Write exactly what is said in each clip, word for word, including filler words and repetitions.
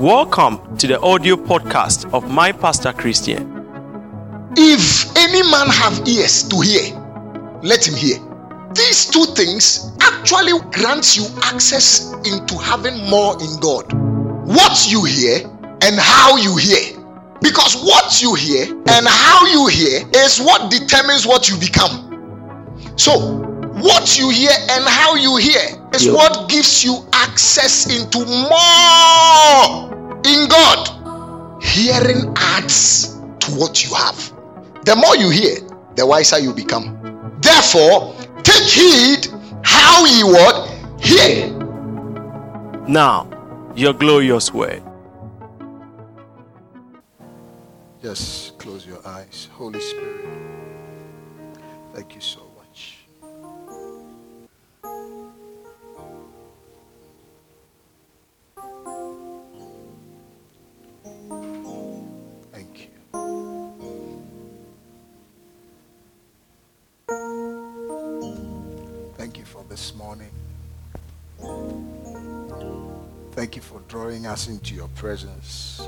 Welcome to the audio podcast of My Pastor Christian. If any man have ears to hear, let him hear. These two things actually grants you access into having more in God. What you hear and how you hear. Because what you hear and how you hear is what determines what you become. So, what you hear and how you hear is yeah. what gives you access into more in God. Hearing adds to what you have. The more you hear, the wiser you become. Therefore, take heed how ye what hear. Now, your glorious word. Just close your eyes. Holy Spirit, thank you so much. This morning. Thank you for drawing us into your presence.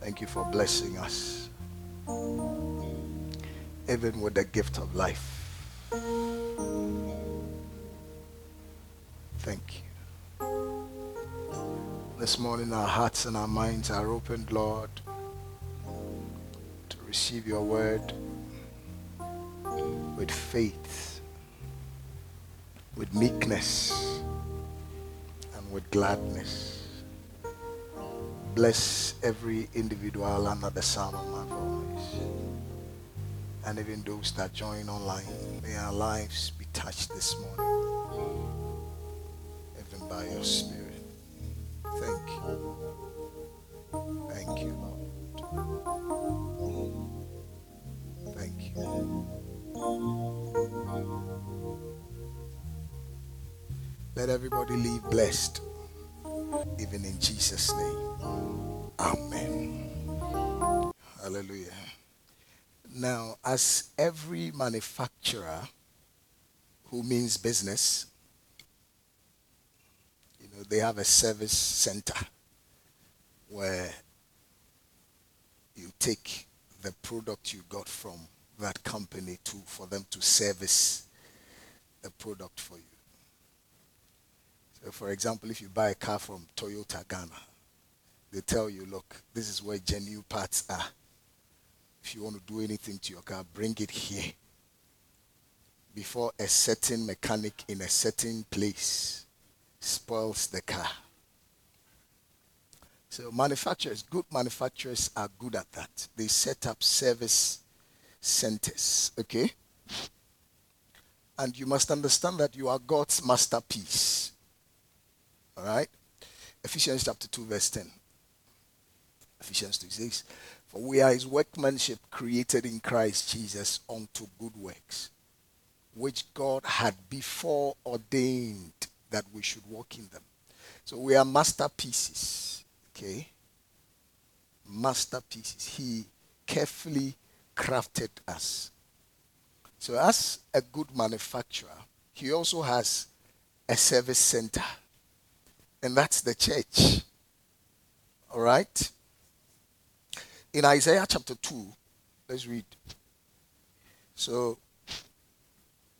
Thank you for blessing us, even with the gift of life. Thank you. This morning our hearts and our minds are opened, Lord, to receive your word with faith, with meekness and with gladness. Bless every individual under the sound of my voice, and even those that join online. May our lives be touched this morning, even by your Spirit. Thank you. Thank you, Lord. Thank you. Let everybody leave blessed, even in Jesus' name. Amen. Hallelujah. Now, as every manufacturer who means business, you know, they have a service center where you take the product you got from that company to for them to service the product for you. So for example, if you buy a car from Toyota Ghana, they tell you, look, this is where genuine parts are. If you want to do anything to your car, bring it here before a certain mechanic in a certain place spoils the car. So manufacturers, good manufacturers are good at that. They set up service centers, okay? And you must understand that you are God's masterpiece. All right, Ephesians chapter two verse ten. Ephesians two says, "For we are His workmanship, created in Christ Jesus unto good works, which God had before ordained that we should walk in them." So we are masterpieces, okay? Masterpieces. He carefully crafted us. So as a good manufacturer, he also has a service center. And that's the church. All right? In Isaiah chapter two, let's read. So,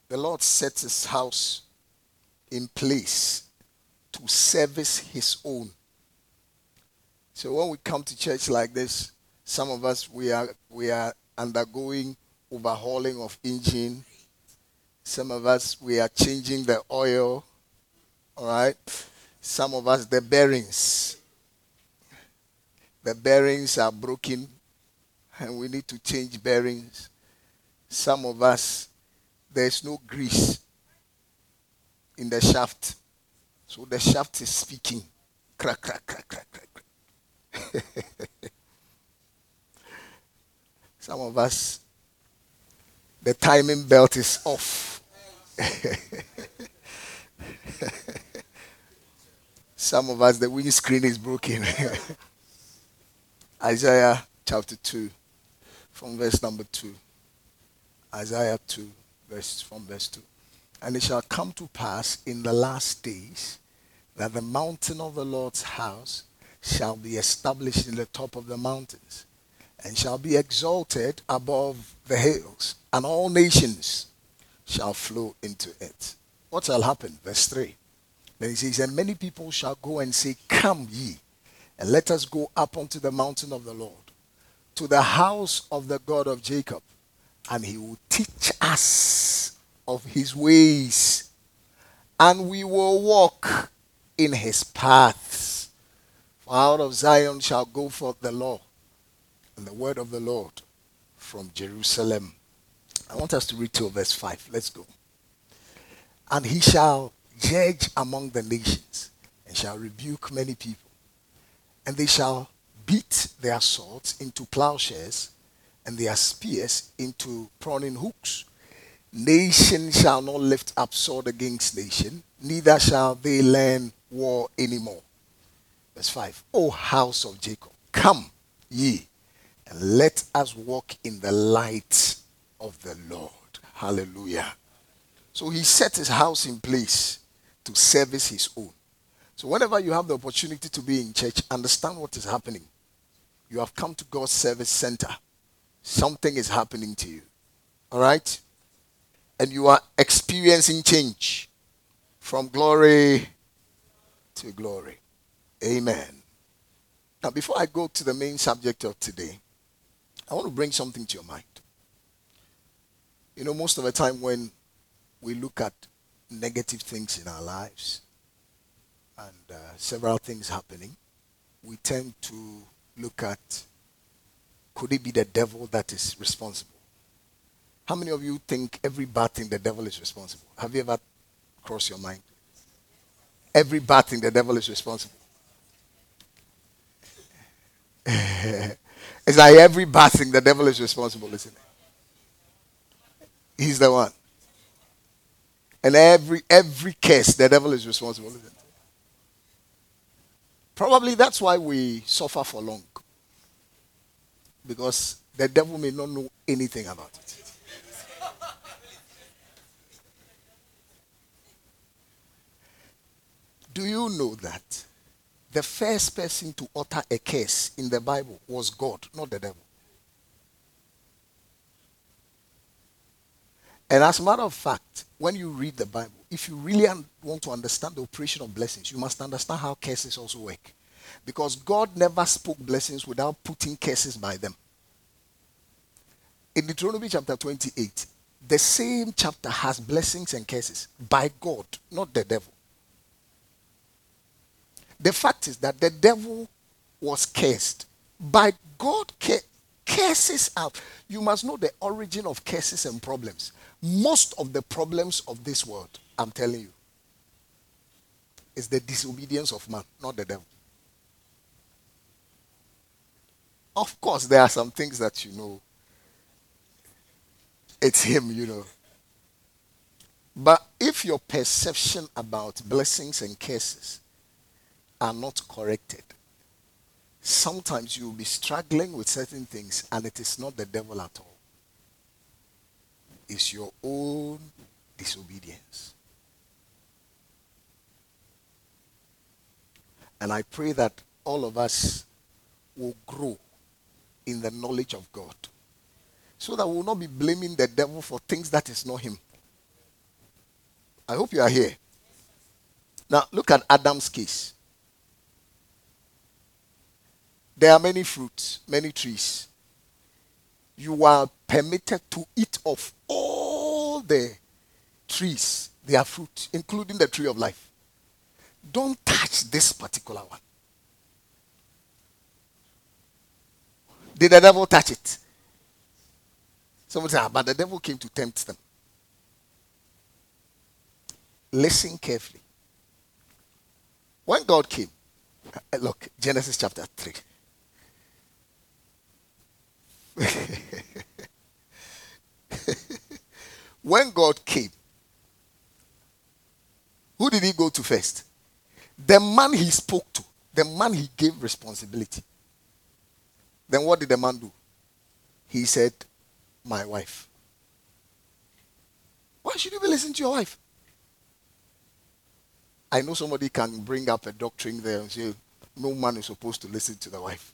the Lord sets his house in place to service his own. So, when we come to church like this, some of us, we are, we are undergoing overhauling of engine. Some of us, we are changing the oil. All right? Some of us, the bearings. The bearings are broken and we need to change bearings. Some of us, there's no grease in the shaft. So the shaft is speaking. Crack, crack, crack, crack, crack, crack. Some of us, the timing belt is off. Some of us, the windscreen is broken. Isaiah chapter two, from verse number two. Isaiah two, verse from verse two. And it shall come to pass in the last days that the mountain of the Lord's house shall be established in the top of the mountains, and shall be exalted above the hills, and all nations shall flow into it. What shall happen? Verse three. Then he says, and many people shall go and say, come ye, and let us go up unto the mountain of the Lord, to the house of the God of Jacob, and he will teach us of his ways, and we will walk in his paths. For out of Zion shall go forth the law, and the word of the Lord from Jerusalem. I want us to read till verse five. Let's go. And he shall judge among the nations, and shall rebuke many people. And they shall beat their swords into plowshares, and their spears into pruning hooks. Nation shall not lift up sword against nation, neither shall they learn war anymore. Verse five. O house of Jacob, come ye, and let us walk in the light of the Lord. Hallelujah. So he set his house in place to service his own. So whenever you have the opportunity to be in church, understand what is happening. You have come to God's service center. Something is happening to you. All right? And you are experiencing change from glory to glory. Amen. Now, before I go to the main subject of today, I want to bring something to your mind. You know, most of the time when we look at negative things in our lives and uh, several things happening, we tend to look at, could it be the devil that is responsible? How many of you think every bad thing the devil is responsible? Have you ever crossed your mind? Every bad thing the devil is responsible. It's like every bad thing the devil is responsible, isn't it? He's the one. And every every case the devil is responsible, isn't it? Probably that's why we suffer for long. Because the devil may not know anything about it. Do you know that the first person to utter a curse in the Bible was God, not the devil? And as a matter of fact, when you read the Bible, if you really want to understand the operation of blessings, you must understand how curses also work. Because God never spoke blessings without putting curses by them. In Deuteronomy chapter twenty-eight, the same chapter has blessings and curses by God, not the devil. The fact is that the devil was cursed. By God, curses out. You must know the origin of curses and problems. Most of the problems of this world, I'm telling you, is the disobedience of man, not the devil. Of course, there are some things that you know, it's him, you know. But if your perception about blessings and curses are not corrected, sometimes you'll be struggling with certain things, and it is not the devil at all. It's your own disobedience. And I pray that all of us will grow in the knowledge of God, so that we will not be blaming the devil for things that is not him. I hope you are here. Now, look at Adam's case. There are many fruits, many trees. You are permitted to eat of all the trees, their fruit, including the tree of life. Don't touch this particular one. Did the devil touch it? Someone said, ah, but the devil came to tempt them. Listen carefully. When God came, look, Genesis chapter three. When God came, who did he go to first? The man he spoke to, the man he gave responsibility. Then what did the man do? He said, my wife. Why should you be listening to your wife? I know somebody can bring up a doctrine there and say, no man is supposed to listen to the wife.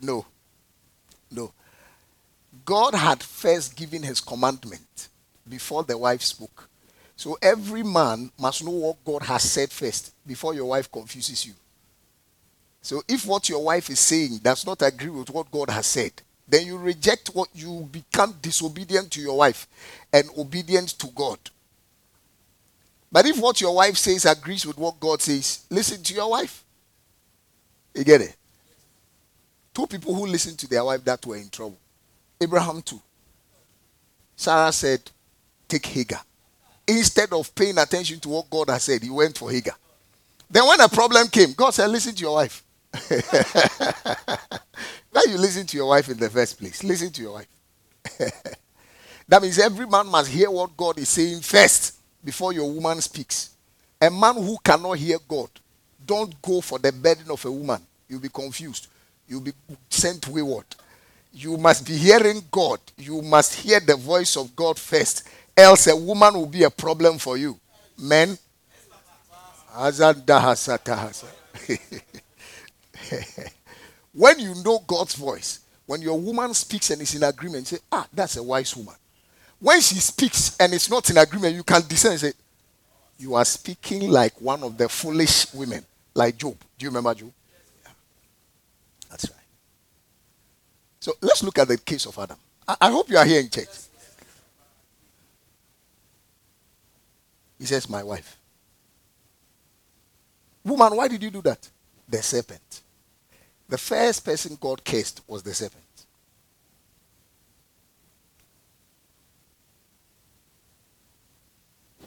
No. No. God had first given his commandment before the wife spoke. So every man must know what God has said first before your wife confuses you. So if what your wife is saying does not agree with what God has said, then you reject what you become disobedient to your wife and obedient to God. But if what your wife says agrees with what God says, listen to your wife. You get it? Two people who listened to their wife that were in trouble. Abraham too. Sarah said, take Hagar. Instead of paying attention to what God had said, he went for Hagar. Then when a problem came, God said, listen to your wife. Why you listen to your wife in the first place? Listen to your wife. That means every man must hear what God is saying first before your woman speaks. A man who cannot hear God, don't go for the burden of a woman. You'll be confused. You'll be sent wayward. You must be hearing God. You must hear the voice of God first. Else a woman will be a problem for you. Men. When you know God's voice, when your woman speaks and is in agreement, you say, ah, that's a wise woman. When she speaks and it's not in agreement, you can discern and say, you are speaking like one of the foolish women, like Job. Do you remember Job? Yeah. That's right. So let's look at the case of Adam. I, I hope you are here in church. He says, my wife. Woman, why did you do that? The serpent. The first person God cursed was the serpent.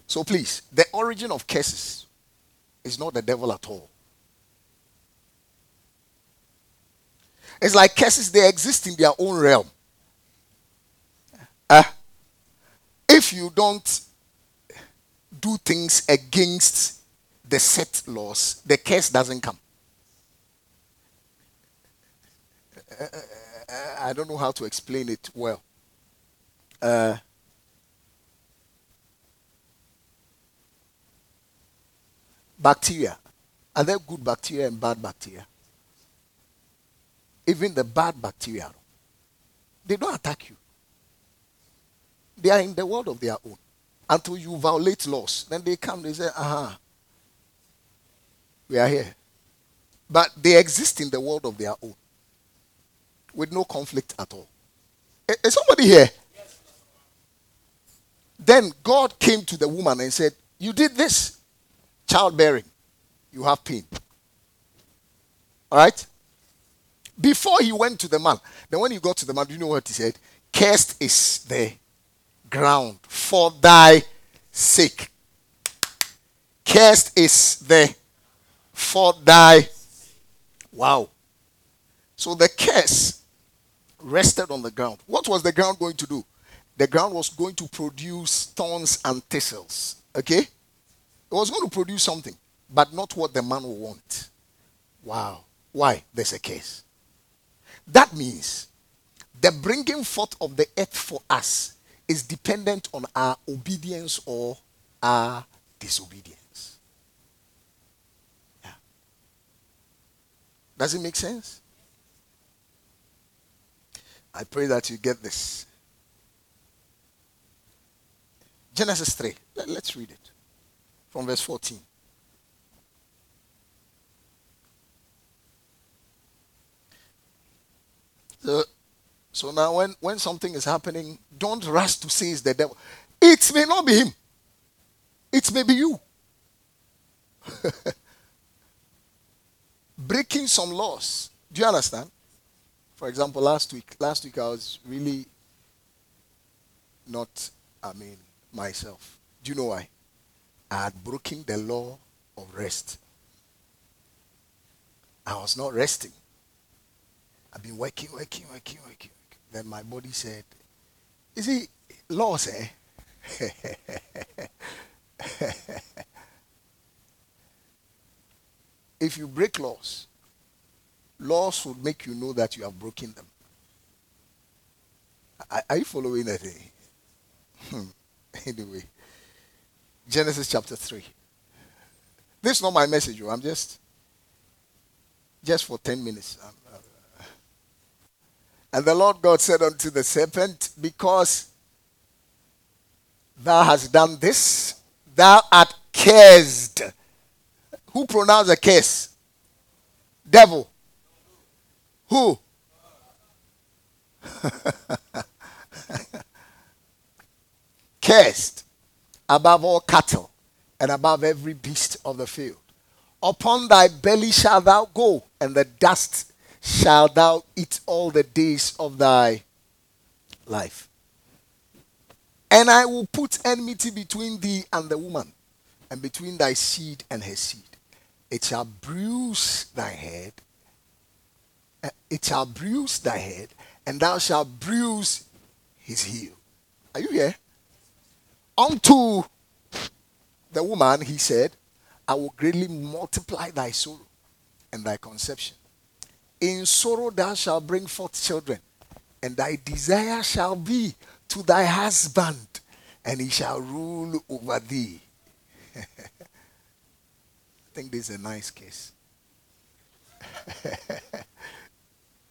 So please, the origin of curses is not the devil at all. It's like curses, they exist in their own realm. Uh, if you don't do things against the set laws, the curse doesn't come. Uh, I don't know how to explain it well. Uh, bacteria. Are there good bacteria and bad bacteria? Even the bad bacteria, they don't attack you. They are in the world of their own. Until you violate laws, then they come, they say, aha, we are here. But they exist in the world of their own. With no conflict at all. Is somebody here? Yes. Then God came to the woman and said, you did this. Childbearing. You have pain. Alright? Before he went to the man. Then when he got to the man, do you know what he said? Cursed is the ground for thy sake. Cursed is the for thy. Wow. So the curse rested on the ground. What was the ground going to do? The ground was going to produce thorns and thistles. Okay? It was going to produce something, but not what the man will want. Wow. Why? There's a curse. That means the bringing forth of the earth for us is dependent on our obedience or our disobedience. Yeah. Does it make sense? I pray that you get this. Genesis three. Let, let's read it. From verse fourteen. So, so now when, when something is happening, don't rush to say it's the devil. It may not be him. It may be you. Breaking some laws. Do you understand? For example, last week, last week I was really not, I mean, myself. Do you know why? I had broken the law of rest. I was not resting. I've been working, working, working, working. Then my body said, you see, laws, eh? If you break laws, laws would make you know that you have broken them. Are, are you following that? Anyway, Genesis chapter three. This is not my message. I'm just, just for ten minutes. I'm, I'm, and the Lord God said unto the serpent, because thou hast done this, thou art cursed. Who pronounced a curse? Devil. Who? Cursed above all cattle and above every beast of the field. Upon thy belly shalt thou go, and the dust shalt thou eat all the days of thy life. And I will put enmity between thee and the woman, and between thy seed and her seed. It shall bruise thy head, it shall bruise thy head, and thou shalt bruise his heel. Are you here? Unto the woman he said, I will greatly multiply thy sorrow and thy conception. In sorrow thou shalt bring forth children, and thy desire shall be to thy husband, and he shall rule over thee. I think this is a nice case.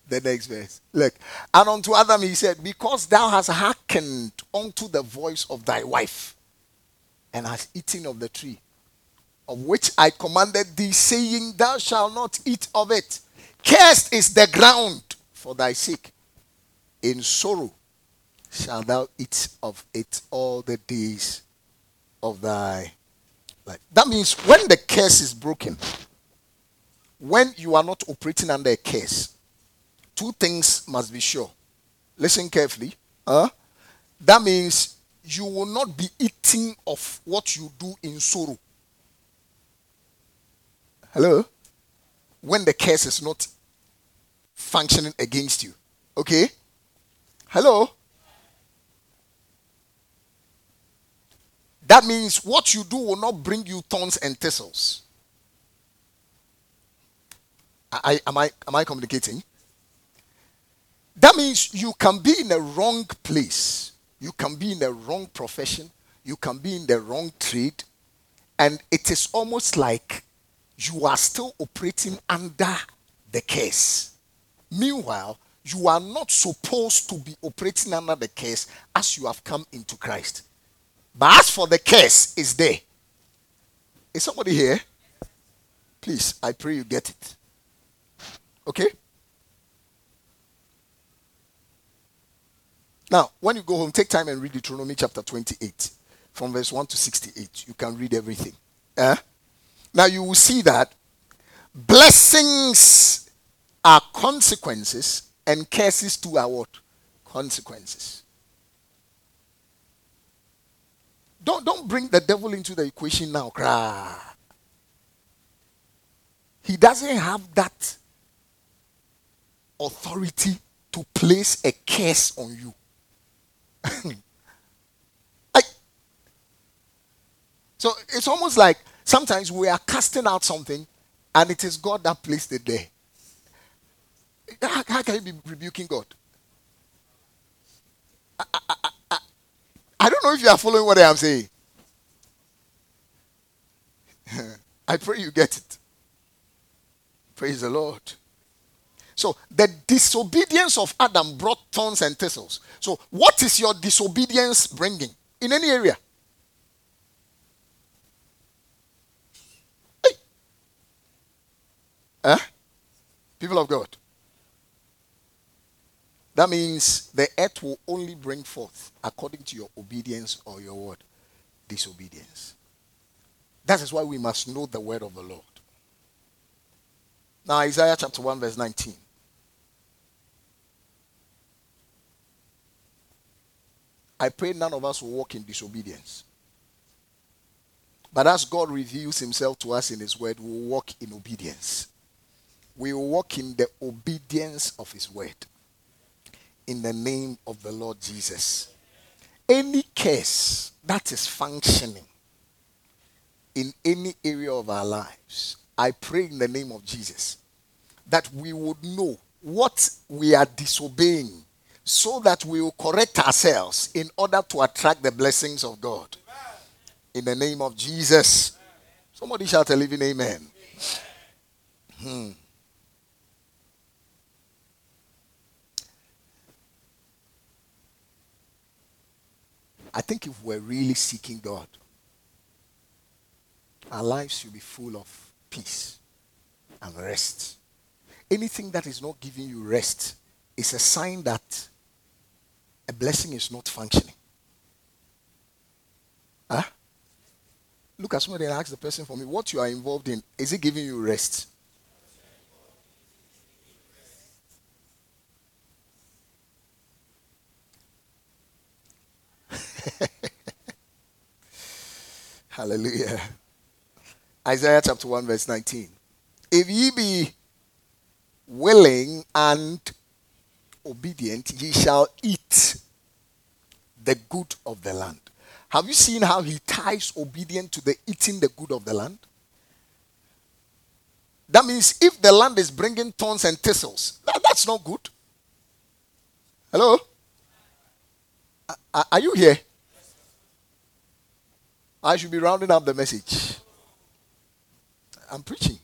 The next verse. Look. And unto Adam he said, because thou hast hearkened unto the voice of thy wife, and hast eaten of the tree, of which I commanded thee, saying, thou shalt not eat of it. Cursed is the ground for thy sake. In sorrow shalt thou eat of it all the days of thy life. That means when the curse is broken, when you are not operating under a curse, two things must be sure. Listen carefully. Huh? That means you will not be eating of what you do in sorrow. Hello? When the curse is not functioning against you. Okay? Hello? That means what you do will not bring you thorns and thistles. I, am I, am I communicating? That means you can be in the wrong place. You can be in the wrong profession. You can be in the wrong trade. And it is almost like you are still operating under the curse. Meanwhile, you are not supposed to be operating under the curse as you have come into Christ. But as for the curse, it's there. Is somebody here? Please, I pray you get it. Okay? Now, when you go home, take time and read Deuteronomy chapter twenty-eight, from verse one to sixty-eight. You can read everything. Eh? Now, you will see that blessings are consequences, and curses too are what? Consequences. Don't, don't bring the devil into the equation now. He doesn't have that authority to place a curse on you. I, so it's almost like sometimes we are casting out something and it is God that placed it there. How, how can you be rebuking God? I, I, I, I don't know if you are following what I am saying. I pray you get it. Praise the Lord. So the disobedience of Adam brought thorns and thistles. So what is your disobedience bringing in any area? Hey. Huh? People of God. That means the earth will only bring forth according to your obedience or your word, disobedience. That is why we must know the word of the Lord. Now Isaiah chapter one verse nineteen. I pray none of us will walk in disobedience. But as God reveals himself to us in his word, we will walk in obedience. We will walk in the obedience of his word. In the name of the Lord Jesus. Any curse that is functioning in any area of our lives, I pray in the name of Jesus that we would know what we are disobeying, so that we will correct ourselves in order to attract the blessings of God. in the name of Jesus. Somebody shout a living amen. Hmm. I think if we're really seeking God, our lives should be full of peace and rest. Anything that is not giving you rest is a sign that a blessing is not functioning. Huh? Look at somebody and ask the person for me, what you are involved in, is it giving you rest? Hallelujah. Isaiah chapter one verse nineteen. If ye be willing and obedient, ye shall eat the good of the land. Have you seen how he ties obedience to the eating the good of the land? That means if the land is bringing thorns and thistles, that, that's not good. Hello? Are, are you here? I should be rounding up the message. I'm preaching.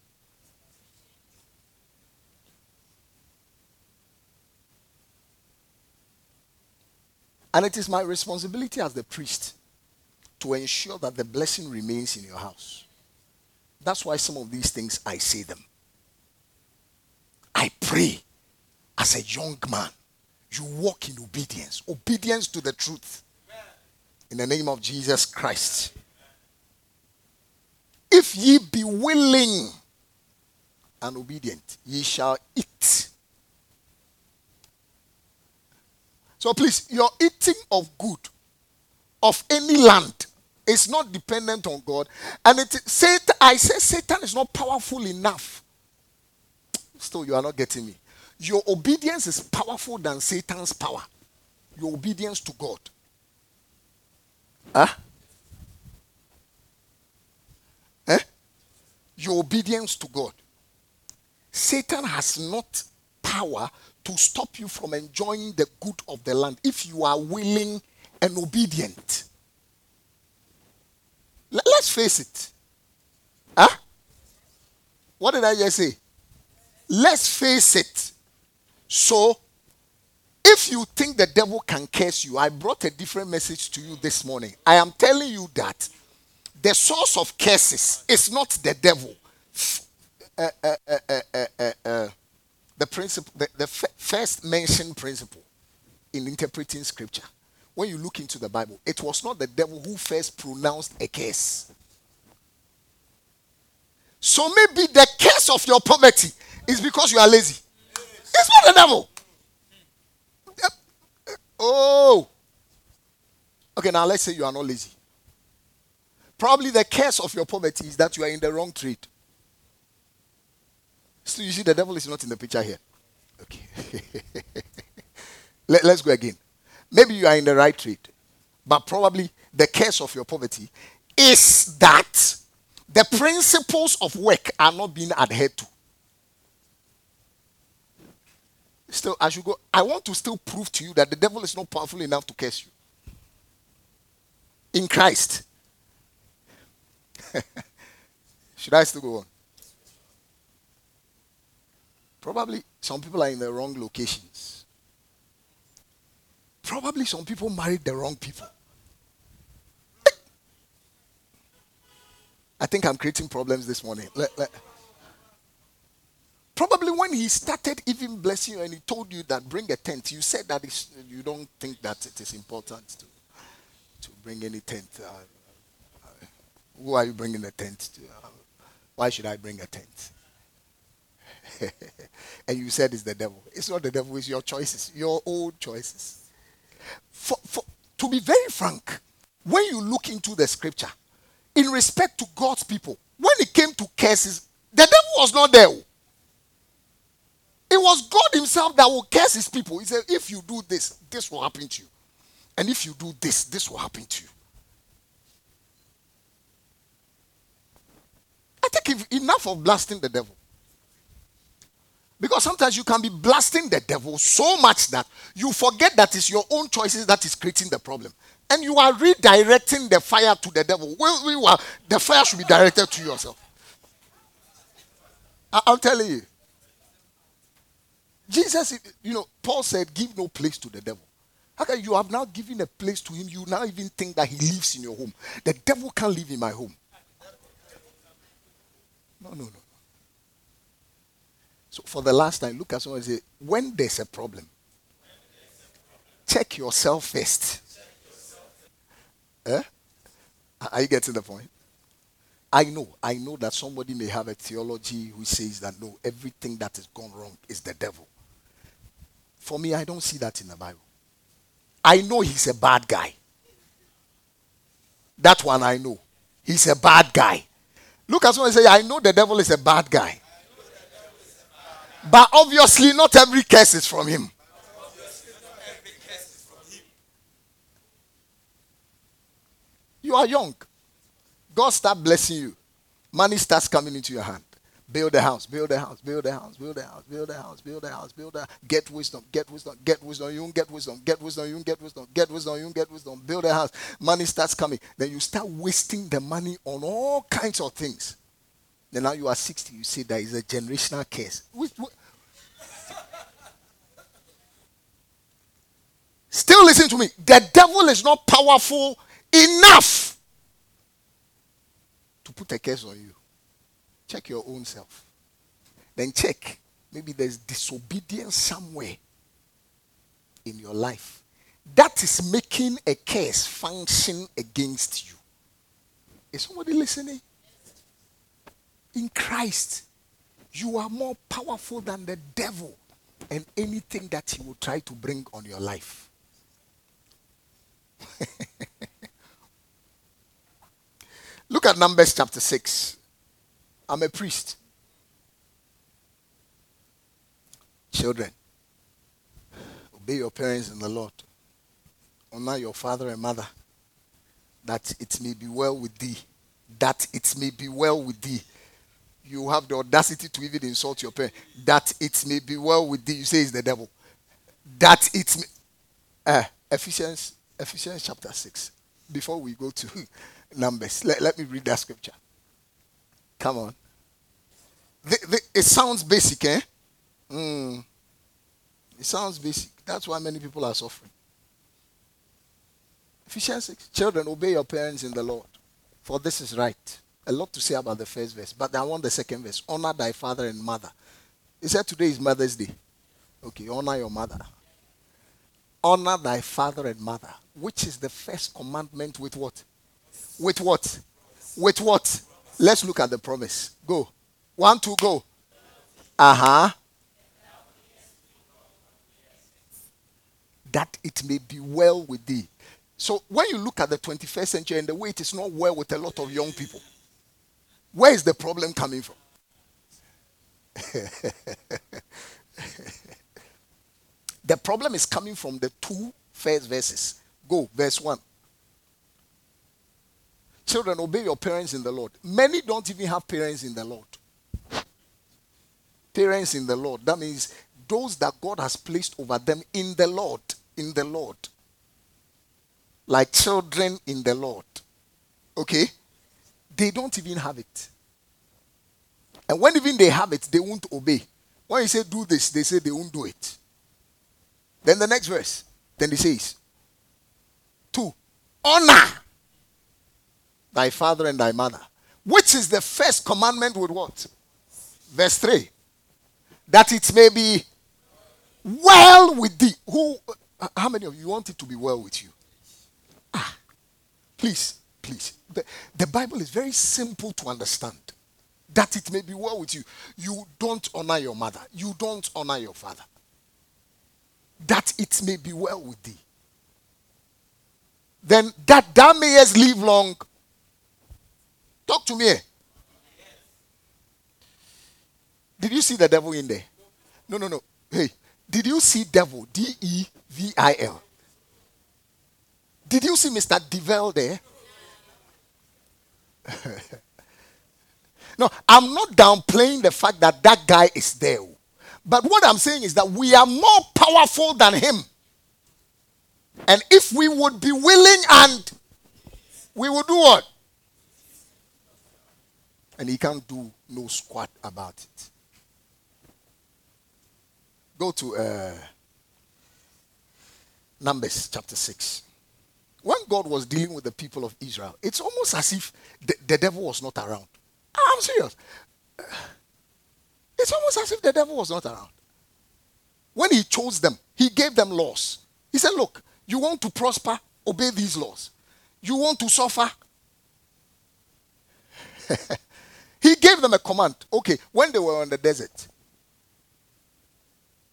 And it is my responsibility as the priest to ensure that the blessing remains in your house. That's why some of these things, I say them. I pray as a young man, you walk in obedience. Obedience to the truth. In the name of Jesus Christ. If ye be willing and obedient, ye shall eat. So please, your eating of good of any land is not dependent on God. And it said, I say Satan is not powerful enough. Still, you are not getting me. Your obedience is powerful than Satan's power. Your obedience to God. Huh? Eh? Your obedience to God. Satan has not power to stop you from enjoying the good of the land if you are willing and obedient. L- let's face it. Huh? What did I just say? Let's face it. So, if you think the devil can curse you, I brought a different message to you this morning. I am telling you that the source of curses is not the devil. Uh, uh, uh, uh, uh, uh, uh. The principle, the, the f- first mentioned principle in interpreting scripture. When you look into the Bible, it was not the devil who first pronounced a curse. So maybe the curse of your poverty is because you are lazy. It's not the devil. Oh. Okay, now let's say you are not lazy. Probably the curse of your poverty is that you are in the wrong trade. So you see, the devil is not in the picture here. Okay. Let, let's go again. Maybe you are in the right trade, but probably the curse of your poverty is that the principles of work are not being adhered to. Still, I should go. I want to still prove to you that the devil is not powerful enough to curse you. In Christ. Should I still go on? Probably some people are in the wrong locations. Probably some people married the wrong people. I think I'm creating problems this morning. Let, let. Probably when he started even blessing you and he told you that bring a tent, you said that it's, you don't think that it is important to to bring any tent. Uh, who are you bringing a tent to? Uh, why should I bring a tent? And you said it's the devil. It's not the devil, it's your choices, your old choices. For, for, to be very frank, when you look into the scripture, in respect to God's people, when it came to curses, the devil was not there. It was God himself that will curse his people. He said, if you do this, this will happen to you. And if you do this, this will happen to you. I think if, enough of blasting the devil. Because sometimes you can be blasting the devil so much that you forget that it's your own choices that is creating the problem. And you are redirecting the fire to the devil. When we were, the fire should be directed to yourself. I'm telling you. Jesus, you know, Paul said, give no place to the devil. How can you have now given a place to him? You now even think that he lives in your home. The devil can't live in my home. No, no, no. So for the last time, look at someone and say, when there's a problem, check yourself first. Eh? Are you getting the point? I know, I know that somebody may have a theology who says that no, everything that has gone wrong is the devil. For me, I don't see that in the Bible. I know he's a bad guy. That one I know. He's a bad guy. Look at someone and say, I know the devil is a bad guy. I know the devil is a bad guy. But obviously not every curse is from him. You are young. God starts blessing you. Money starts coming into your hand. Build a house, build a house, build a house, build a house, build a house, build a house, build a house. Get wisdom, get wisdom, get wisdom. You get wisdom, get wisdom, you get wisdom, get wisdom, you get wisdom. Build a house. Money starts coming. Then you start wasting the money on all kinds of things. Then now you are sixty. You see there is a generational curse. Still listen to me. The devil is not powerful enough to put a curse on you. Check your own self. Then check. Maybe there's disobedience somewhere in your life that is making a curse function against you. Is somebody listening? In Christ, you are more powerful than the devil and anything that he will try to bring on your life. Look at Numbers chapter six. I'm a priest. Children, obey your parents in the Lord. Honor your father and mother, that it may be well with thee. That it may be well with thee. You have the audacity to even insult your parents. That it may be well with thee. You say it's the devil. That it may... Uh, Ephesians, Ephesians chapter six. Before we go to Numbers, let, let me read that scripture. Come on. The, the, it sounds basic, eh? Mm. It sounds basic. That's why many people are suffering. Ephesians six. Children, obey your parents in the Lord, for this is right. A lot to say about the first verse, but I want the second verse. Honor thy father and mother. Is that today is Mother's Day? Okay, honor your mother. Honor thy father and mother, which is the first commandment with what? With what? With what? Let's look at the promise. Go. One, two, go. Uh-huh. That it may be well with thee. So when you look at the twenty-first century and the way it is not well with a lot of young people, where is the problem coming from? The problem is coming from the two first verses. Go, verse one. Children, obey your parents in the Lord. Many don't even have parents in the Lord. Parents in the Lord. That means those that God has placed over them in the Lord. In the Lord. Like children in the Lord. Okay? They don't even have it. And when even they have it, they won't obey. When you say do this, they say they won't do it. Then the next verse. Then it says, two, honor thy father and thy mother, which is the first commandment with what? Verse three. That it may be well with thee. Who? How many of you want it to be well with you? Ah, please, please. The, the Bible is very simple to understand. That it may be well with you. You don't honor your mother. You don't honor your father. That it may be well with thee. Then that thou mayest live long. Talk to me. Did you see the devil in there? No, no, no. Hey, did you see devil? D E V I L. Did you see Mister Devil there? No, I'm not downplaying the fact that that guy is there. But what I'm saying is that we are more powerful than him. And if we would be willing, and we would do what? And he can't do no squat about it. Go to uh, Numbers chapter six. When God was dealing with the people of Israel, it's almost as if the, the devil was not around. I'm serious. It's almost as if the devil was not around. When he chose them, he gave them laws. He said, look, you want to prosper, obey these laws. You want to suffer? He gave them a command. Okay, when they were on the desert,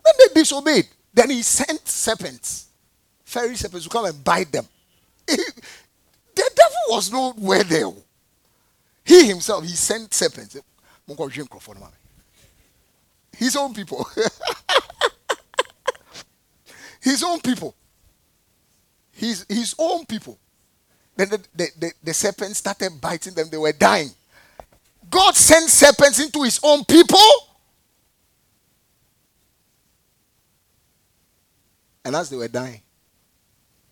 then they disobeyed. Then he sent serpents, fairy serpents, to come and bite them. He, the devil was nowhere there. He himself, he sent serpents. His own people. His own people. His, his own people. Then the, the, the, the serpents started biting them. They were dying. God sent serpents into his own people. And as they were dying,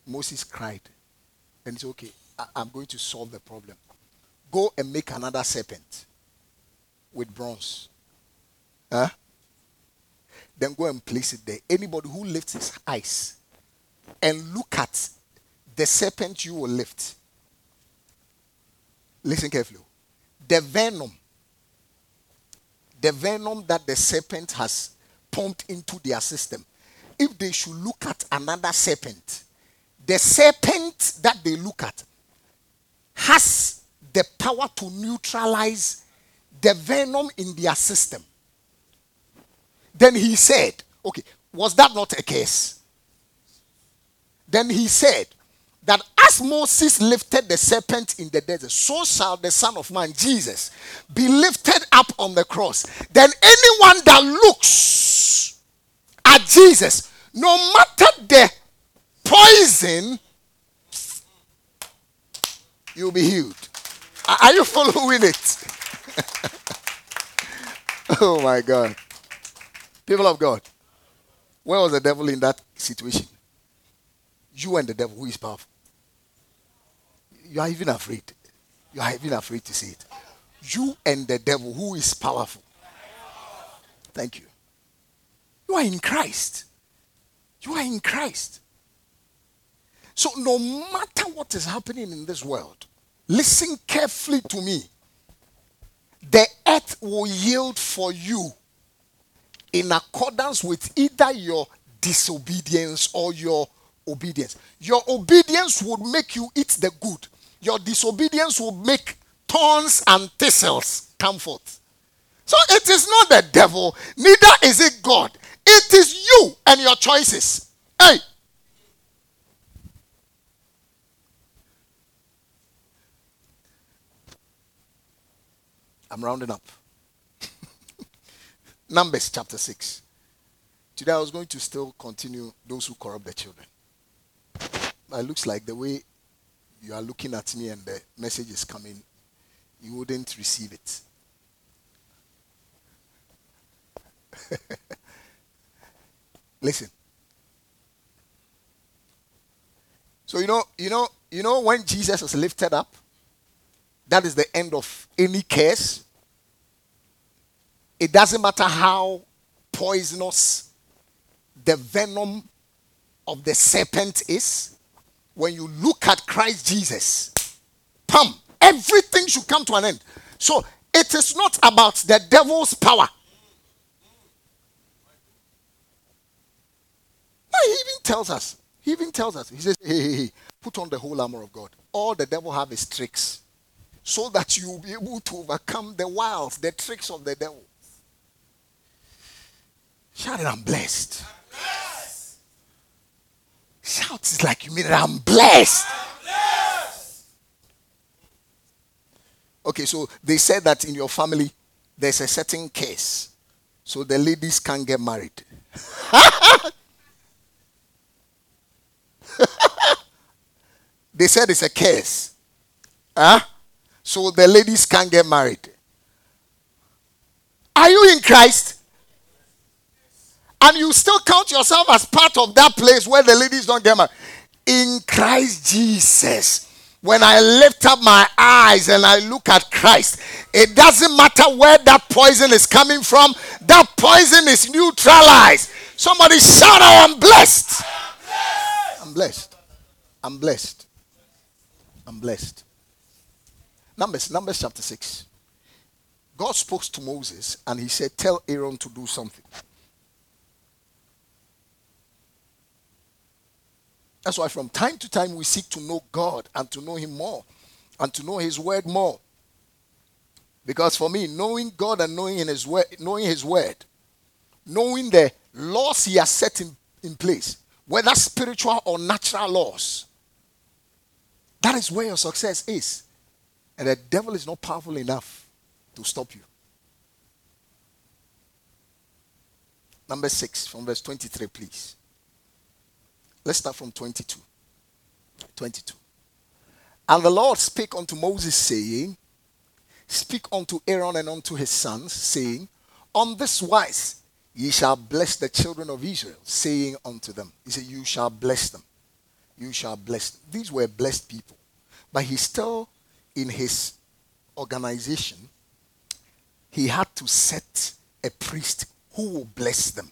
Moses cried. And he said, okay, I, I'm going to solve the problem. Go and make another serpent with bronze. Huh? Then go and place it there. Anybody who lifts his eyes and look at the serpent you will lift. Listen carefully. The venom, the venom that the serpent has pumped into their system, if they should look at another serpent, the serpent that they look at has the power to neutralize the venom in their system. Then he said, okay, was that not a curse? Then he said that as Moses lifted the serpent in the desert, so shall the Son of Man, Jesus, be lifted up on the cross. Then anyone that looks at Jesus, no matter the poison, you'll be healed. Are you following it? Oh my God. People of God, where was the devil in that situation? You and the devil, who is powerful? You are even afraid. You are even afraid to say it. You and the devil, who is powerful? Thank you. You are in Christ. You are in Christ. So no matter what is happening in this world, listen carefully to me. The earth will yield for you in accordance with either your disobedience or your obedience. Your obedience would make you eat the good. Your disobedience will make thorns and thistles come forth. So it is not the devil, neither is it God. It is you and your choices. Hey! I'm rounding up. Numbers chapter six. Today I was going to still continue those who corrupt their children. But it looks like the way you are looking at me and the message is coming, you wouldn't receive it. Listen. So you know, you know, you know when Jesus was lifted up, that is the end of any curse. It doesn't matter how poisonous the venom of the serpent is. When you look at Christ Jesus, pam, everything should come to an end. So it is not about the devil's power. No, he even tells us. He even tells us. He says, hey, hey, hey, put on the whole armor of God. All the devil have is tricks, so that you will be able to overcome the wiles, the tricks of the devil. Shout it, I'm blessed. I'm blessed. Shout it like you mean it, I'm blessed. I'm blessed. Okay, so they said that in your family, there's a certain case. So the ladies can't get married. They said it's a case. Huh? So the ladies can't get married. Are you in Christ? And you still count yourself as part of that place where the ladies don't get married. In Christ Jesus, when I lift up my eyes and I look at Christ, it doesn't matter where that poison is coming from. That poison is neutralized. Somebody shout, I am blessed. I'm blessed. I'm blessed. I'm blessed. Numbers, Numbers chapter six. God spoke to Moses and he said, tell Aaron to do something. That's why from time to time we seek to know God and to know him more and to know his word more. Because for me, knowing God and knowing his word, knowing his word, knowing the laws he has set in, in place, whether spiritual or natural laws, that is where your success is. And the devil is not powerful enough to stop you. Number six, from verse twenty-three, please. Let's start from twenty-two. twenty-two. And the Lord spake unto Moses, saying, speak unto Aaron and unto his sons, saying, on this wise ye shall bless the children of Israel, saying unto them. He said, you shall bless them. You shall bless them. These were blessed people. But he still, in his organization, he had to set a priest who will bless them.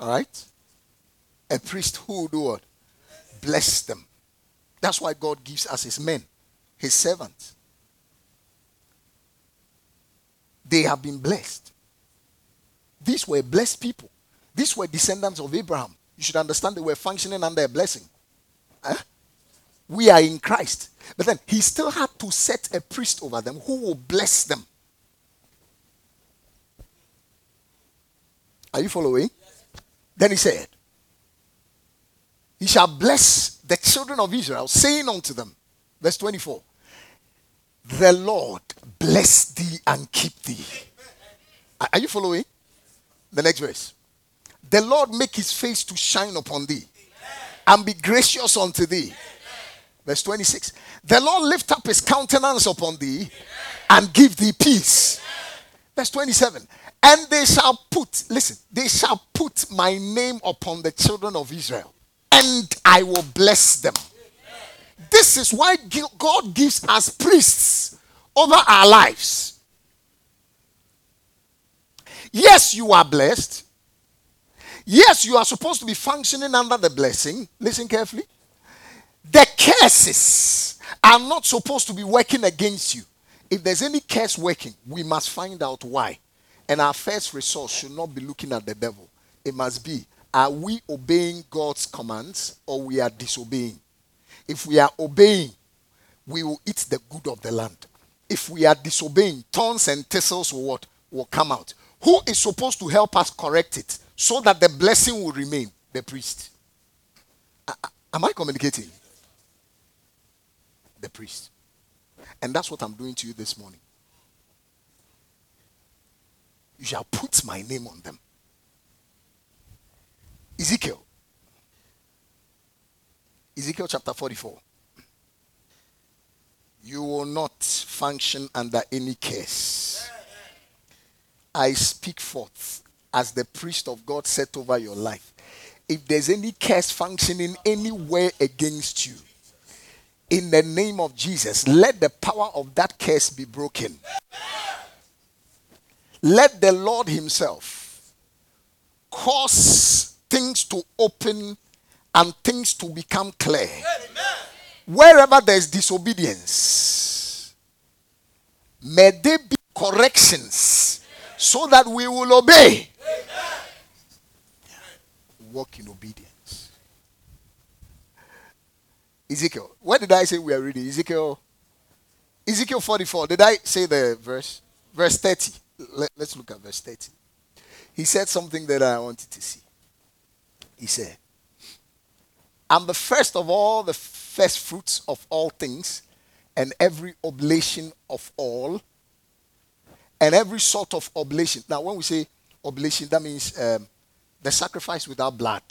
All right? A priest who will do what? Bless them. That's why God gives us his men, his servants. They have been blessed. These were blessed people. These were descendants of Abraham. You should understand they were functioning under a blessing. Huh? We are in Christ. But then he still had to set a priest over them who will bless them. Are you following? Yes. Then he said, he shall bless the children of Israel, saying unto them, verse twenty-four, the Lord bless thee and keep thee. Are you following? The next verse. The Lord make his face to shine upon thee and be gracious unto thee. Verse twenty-six. The Lord lift up his countenance upon thee and give thee peace. Verse twenty-seven. And they shall put, listen, they shall put my name upon the children of Israel, and I will bless them. This is why God gives us priests over our lives. Yes, you are blessed. Yes, you are supposed to be functioning under the blessing. Listen carefully. The curses are not supposed to be working against you. If there's any curse working, we must find out why. And our first resource should not be looking at the devil. It must be, are we obeying God's commands or we are disobeying? If we are obeying, we will eat the good of the land. If we are disobeying, thorns and thistles will what? Will come out. Who is supposed to help us correct it so that the blessing will remain? The priest. I, I, am I communicating? The priest. And that's what I'm doing to you this morning. You shall put my name on them. Ezekiel. Ezekiel chapter forty-four. You will not function under any curse. I speak forth as the priest of God set over your life. If there's any curse functioning anywhere against you, in the name of Jesus, let the power of that curse be broken. Let the Lord himself cause things to open and things to become clear. Wherever there is disobedience, may there be corrections so that we will obey. Walk in obedience. Ezekiel. Where did I say we are reading? Ezekiel. Ezekiel forty-four. Did I say the verse? Verse thirty. Let, let's look at verse thirty. He said something that I wanted to see. He said, I'm the first of all the first fruits of all things, and every oblation of all, and every sort of oblation. Now, when we say oblation, that means um, the sacrifice without blood.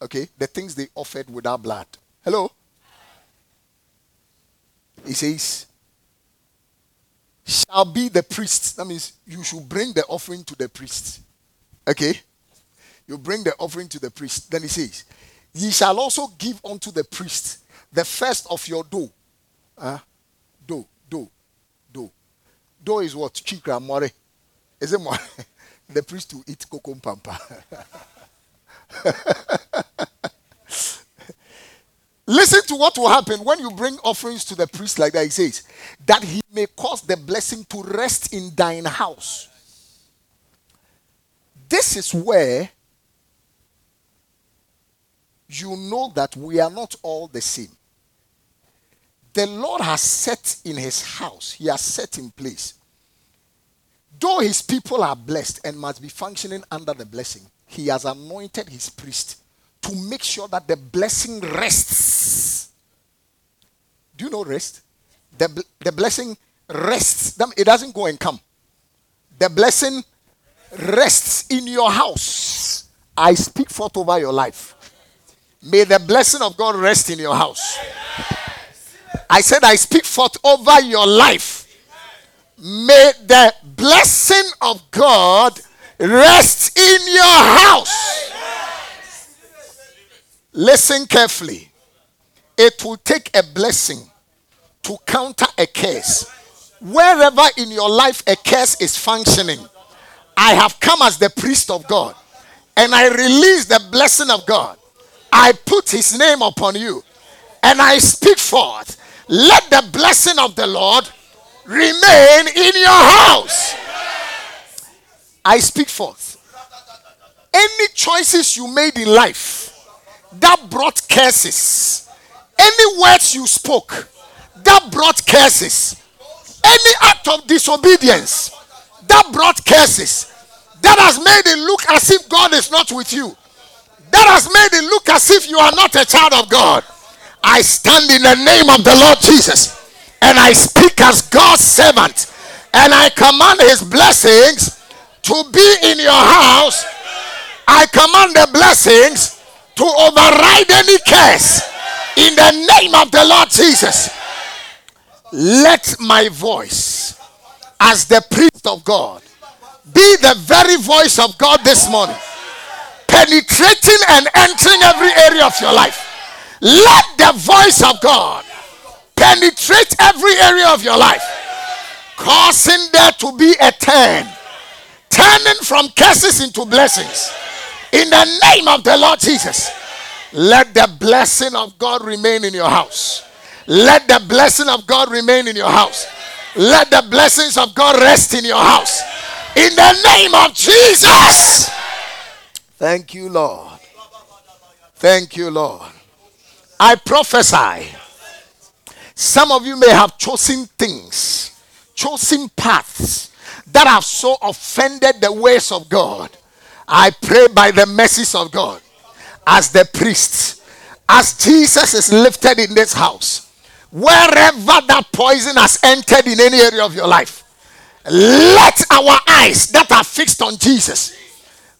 Okay? The things they offered without blood. Hello? He says, shall be the priests. That means you should bring the offering to the priests. Okay? You bring the offering to the priest. Then he says, ye shall also give unto the priest the first of your dough. Uh, dough, dough, dough. Dough is what? Chikra more. Is it more? The priest to eat kokompampa. Listen to what will happen when you bring offerings to the priest like that. He says, that he may cause the blessing to rest in thine house. This is where you know that we are not all the same. The Lord has set in his house. He has set in place. Though his people are blessed and must be functioning under the blessing, he has anointed his priest to make sure that the blessing rests. Do you know rest? The, the blessing rests. It doesn't go and come. The blessing rests in your house. I speak forth over your life. May the blessing of God rest in your house. I said I speak forth over your life. May the blessing of God rest in your house. Listen carefully. It will take a blessing to counter a curse. Wherever in your life a curse is functioning, I have come as the priest of God, and I release the blessing of God. I put his name upon you, and I speak forth. Let the blessing of the Lord remain in your house. I speak forth. Any choices you made in life that brought curses, any words you spoke that brought curses, any act of disobedience that brought curses, that has made it look as if God is not with you, that has made it look as if you are not a child of God, I stand in the name of the Lord Jesus, and I speak as God's servant, and I command his blessings to be in your house. I command the blessings to override any curse in the name of the Lord Jesus. Let my voice as the priest of God be the very voice of God this morning, penetrating and entering every area of your life. Let the voice of God penetrate every area of your life, causing there to be a turn, turning from curses into blessings. In the name of the Lord Jesus, let the blessing of God remain in your house. Let the blessing of God remain in your house. Let the blessings of God rest in your house. In the name of Jesus. Thank you, Lord. Thank you, Lord. I prophesy. Some of you may have chosen things, chosen paths that have so offended the ways of God. I pray by the mercies of God, as the priest, as Jesus is lifted in this house, wherever that poison has entered in any area of your life, let our eyes that are fixed on Jesus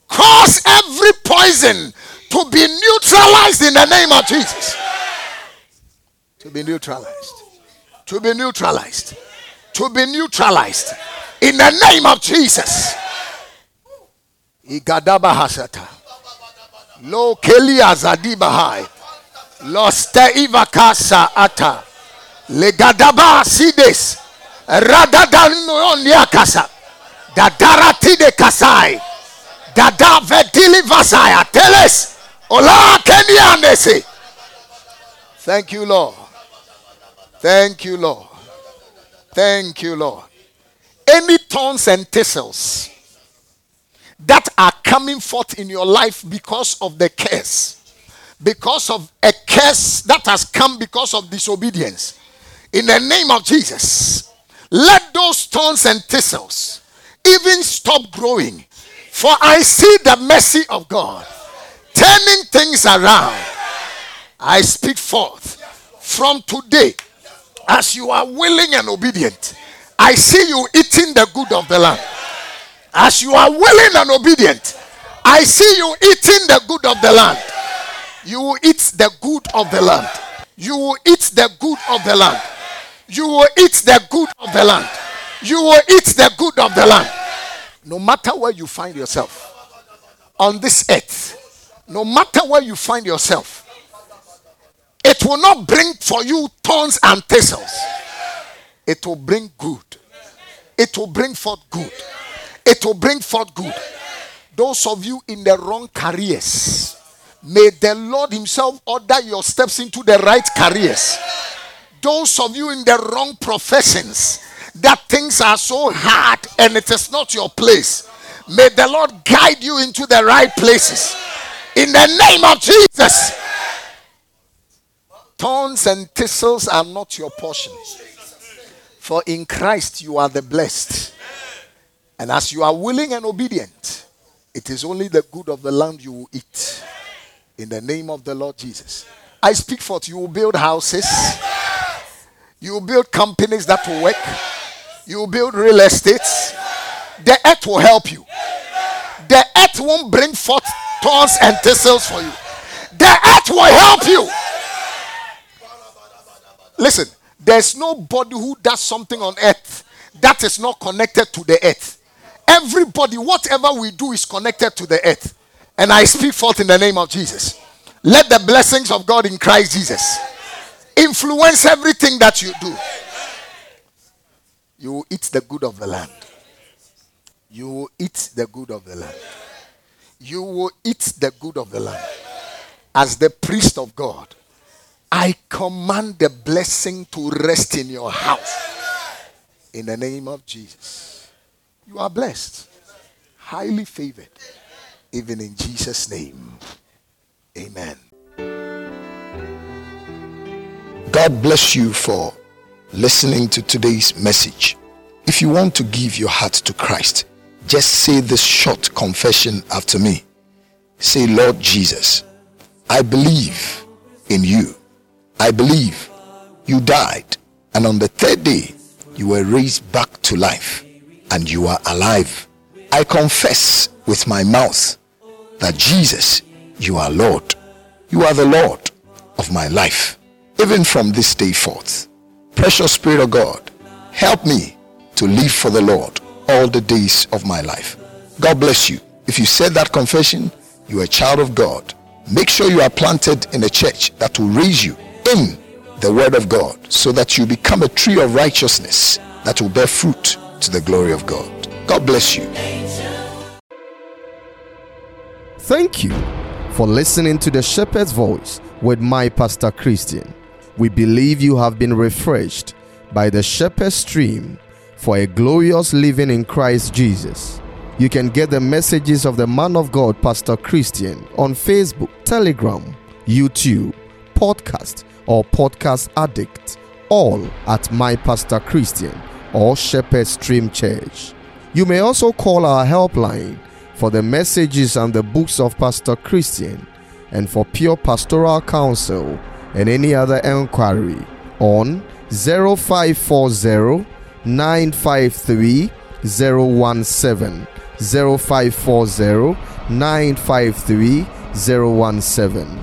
cause every poison to be neutralized in the name of Jesus. To be neutralized. To be neutralized. To be neutralized. In the name of Jesus. Igadaba hasata. Lo kelia zadibahai. Loste ivakasa ata. Legadaba sides. Radadanu yakasa. Dadarati de kasai. Dada vedili vasaya. Teles. Ola kenia nesi. Thank you, Lord. Thank you, Lord. Thank you, Lord. Any thorns and thistles that are coming forth in your life because of the curse, because of a curse that has come because of disobedience, in the name of Jesus, let those thorns and thistles even stop growing. For I see the mercy of God turning things around. I speak forth from today, as you are willing and obedient, I see you eating the good of the land. As you are willing and obedient, I see you eating the good of the land. You will eat the good of the land. You will eat the good of the land. You will eat the good of the land. You will eat the good of the land. No matter where you find yourself, on this earth, no matter where you find yourself, it will not bring for you thorns and thistles. It will bring good. It will bring forth good. It will bring forth good. Those of you in the wrong careers, may the Lord himself order your steps into the right careers. Those of you in the wrong professions, that things are so hard and it is not your place, may the Lord guide you into the right places. In the name of Jesus. Thorns and thistles are not your portion. For in Christ you are the blessed. And as you are willing and obedient, it is only the good of the land you will eat. In the name of the Lord Jesus. I speak forth. You will build houses. You will build companies that will work. You will build real estates. The earth will help you. The earth won't bring forth thorns and thistles for you. The earth will help you. Listen, there's nobody who does something on earth that is not connected to the earth. Everybody, whatever we do is connected to the earth. And I speak forth in the name of Jesus. Let the blessings of God in Christ Jesus influence everything that you do. You will eat the good of the land. You will eat the good of the land. You will eat the good of the land. As the priest of God, I command the blessing to rest in your house. In the name of Jesus. You are blessed. Highly favored. Even in Jesus' name. Amen. God bless you for listening to today's message. If you want to give your heart to Christ, just say this short confession after me. Say, Lord Jesus, I believe in you. I believe you died, and on the third day you were raised back to life, and you are alive. I confess with my mouth that Jesus, you are Lord. You are the Lord of my life, even from this day forth. Precious Spirit of God, help me to live for the Lord all the days of my life. God bless you. If you said that confession, you are a child of God. Make sure you are planted in a church that will raise you in the word of God, so that you become a tree of righteousness that will bear fruit to the glory of God. God bless you. Thank you for listening to The Shepherd's Voice with my Pastor Christian. We believe you have been refreshed by the Shepherd's Stream for a glorious living in Christ Jesus. You can get the messages of the man of God, Pastor Christian, on Facebook, Telegram, YouTube, Podcast, or Podcast Addict, all at My Pastor Christian or Shepherd Stream Church. You may also call our helpline for the messages and the books of Pastor Christian and for pure pastoral counsel and any other enquiry on zero five four zero nine five three zero one seven, zero five four zero nine five three zero one seven.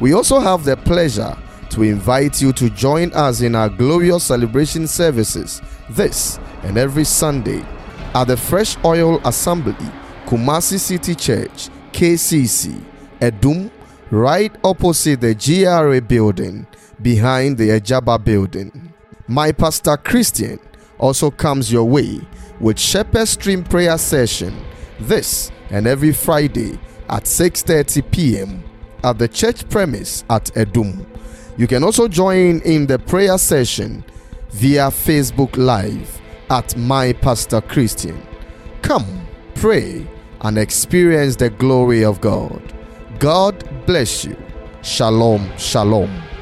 We also have the pleasure to invite you to join us in our glorious celebration services this and every Sunday at the Fresh Oil Assembly, Kumasi City Church, K C C, Edum, right opposite the G R A building, behind the Ejaba building. My Pastor Christian also comes your way with Shepherd Stream Prayer Session this and every Friday at six thirty p.m. at the church premise at Edum. You can also join in the prayer session via Facebook Live at My Pastor Christian. Come, pray, and experience the glory of God. God bless you. Shalom, shalom.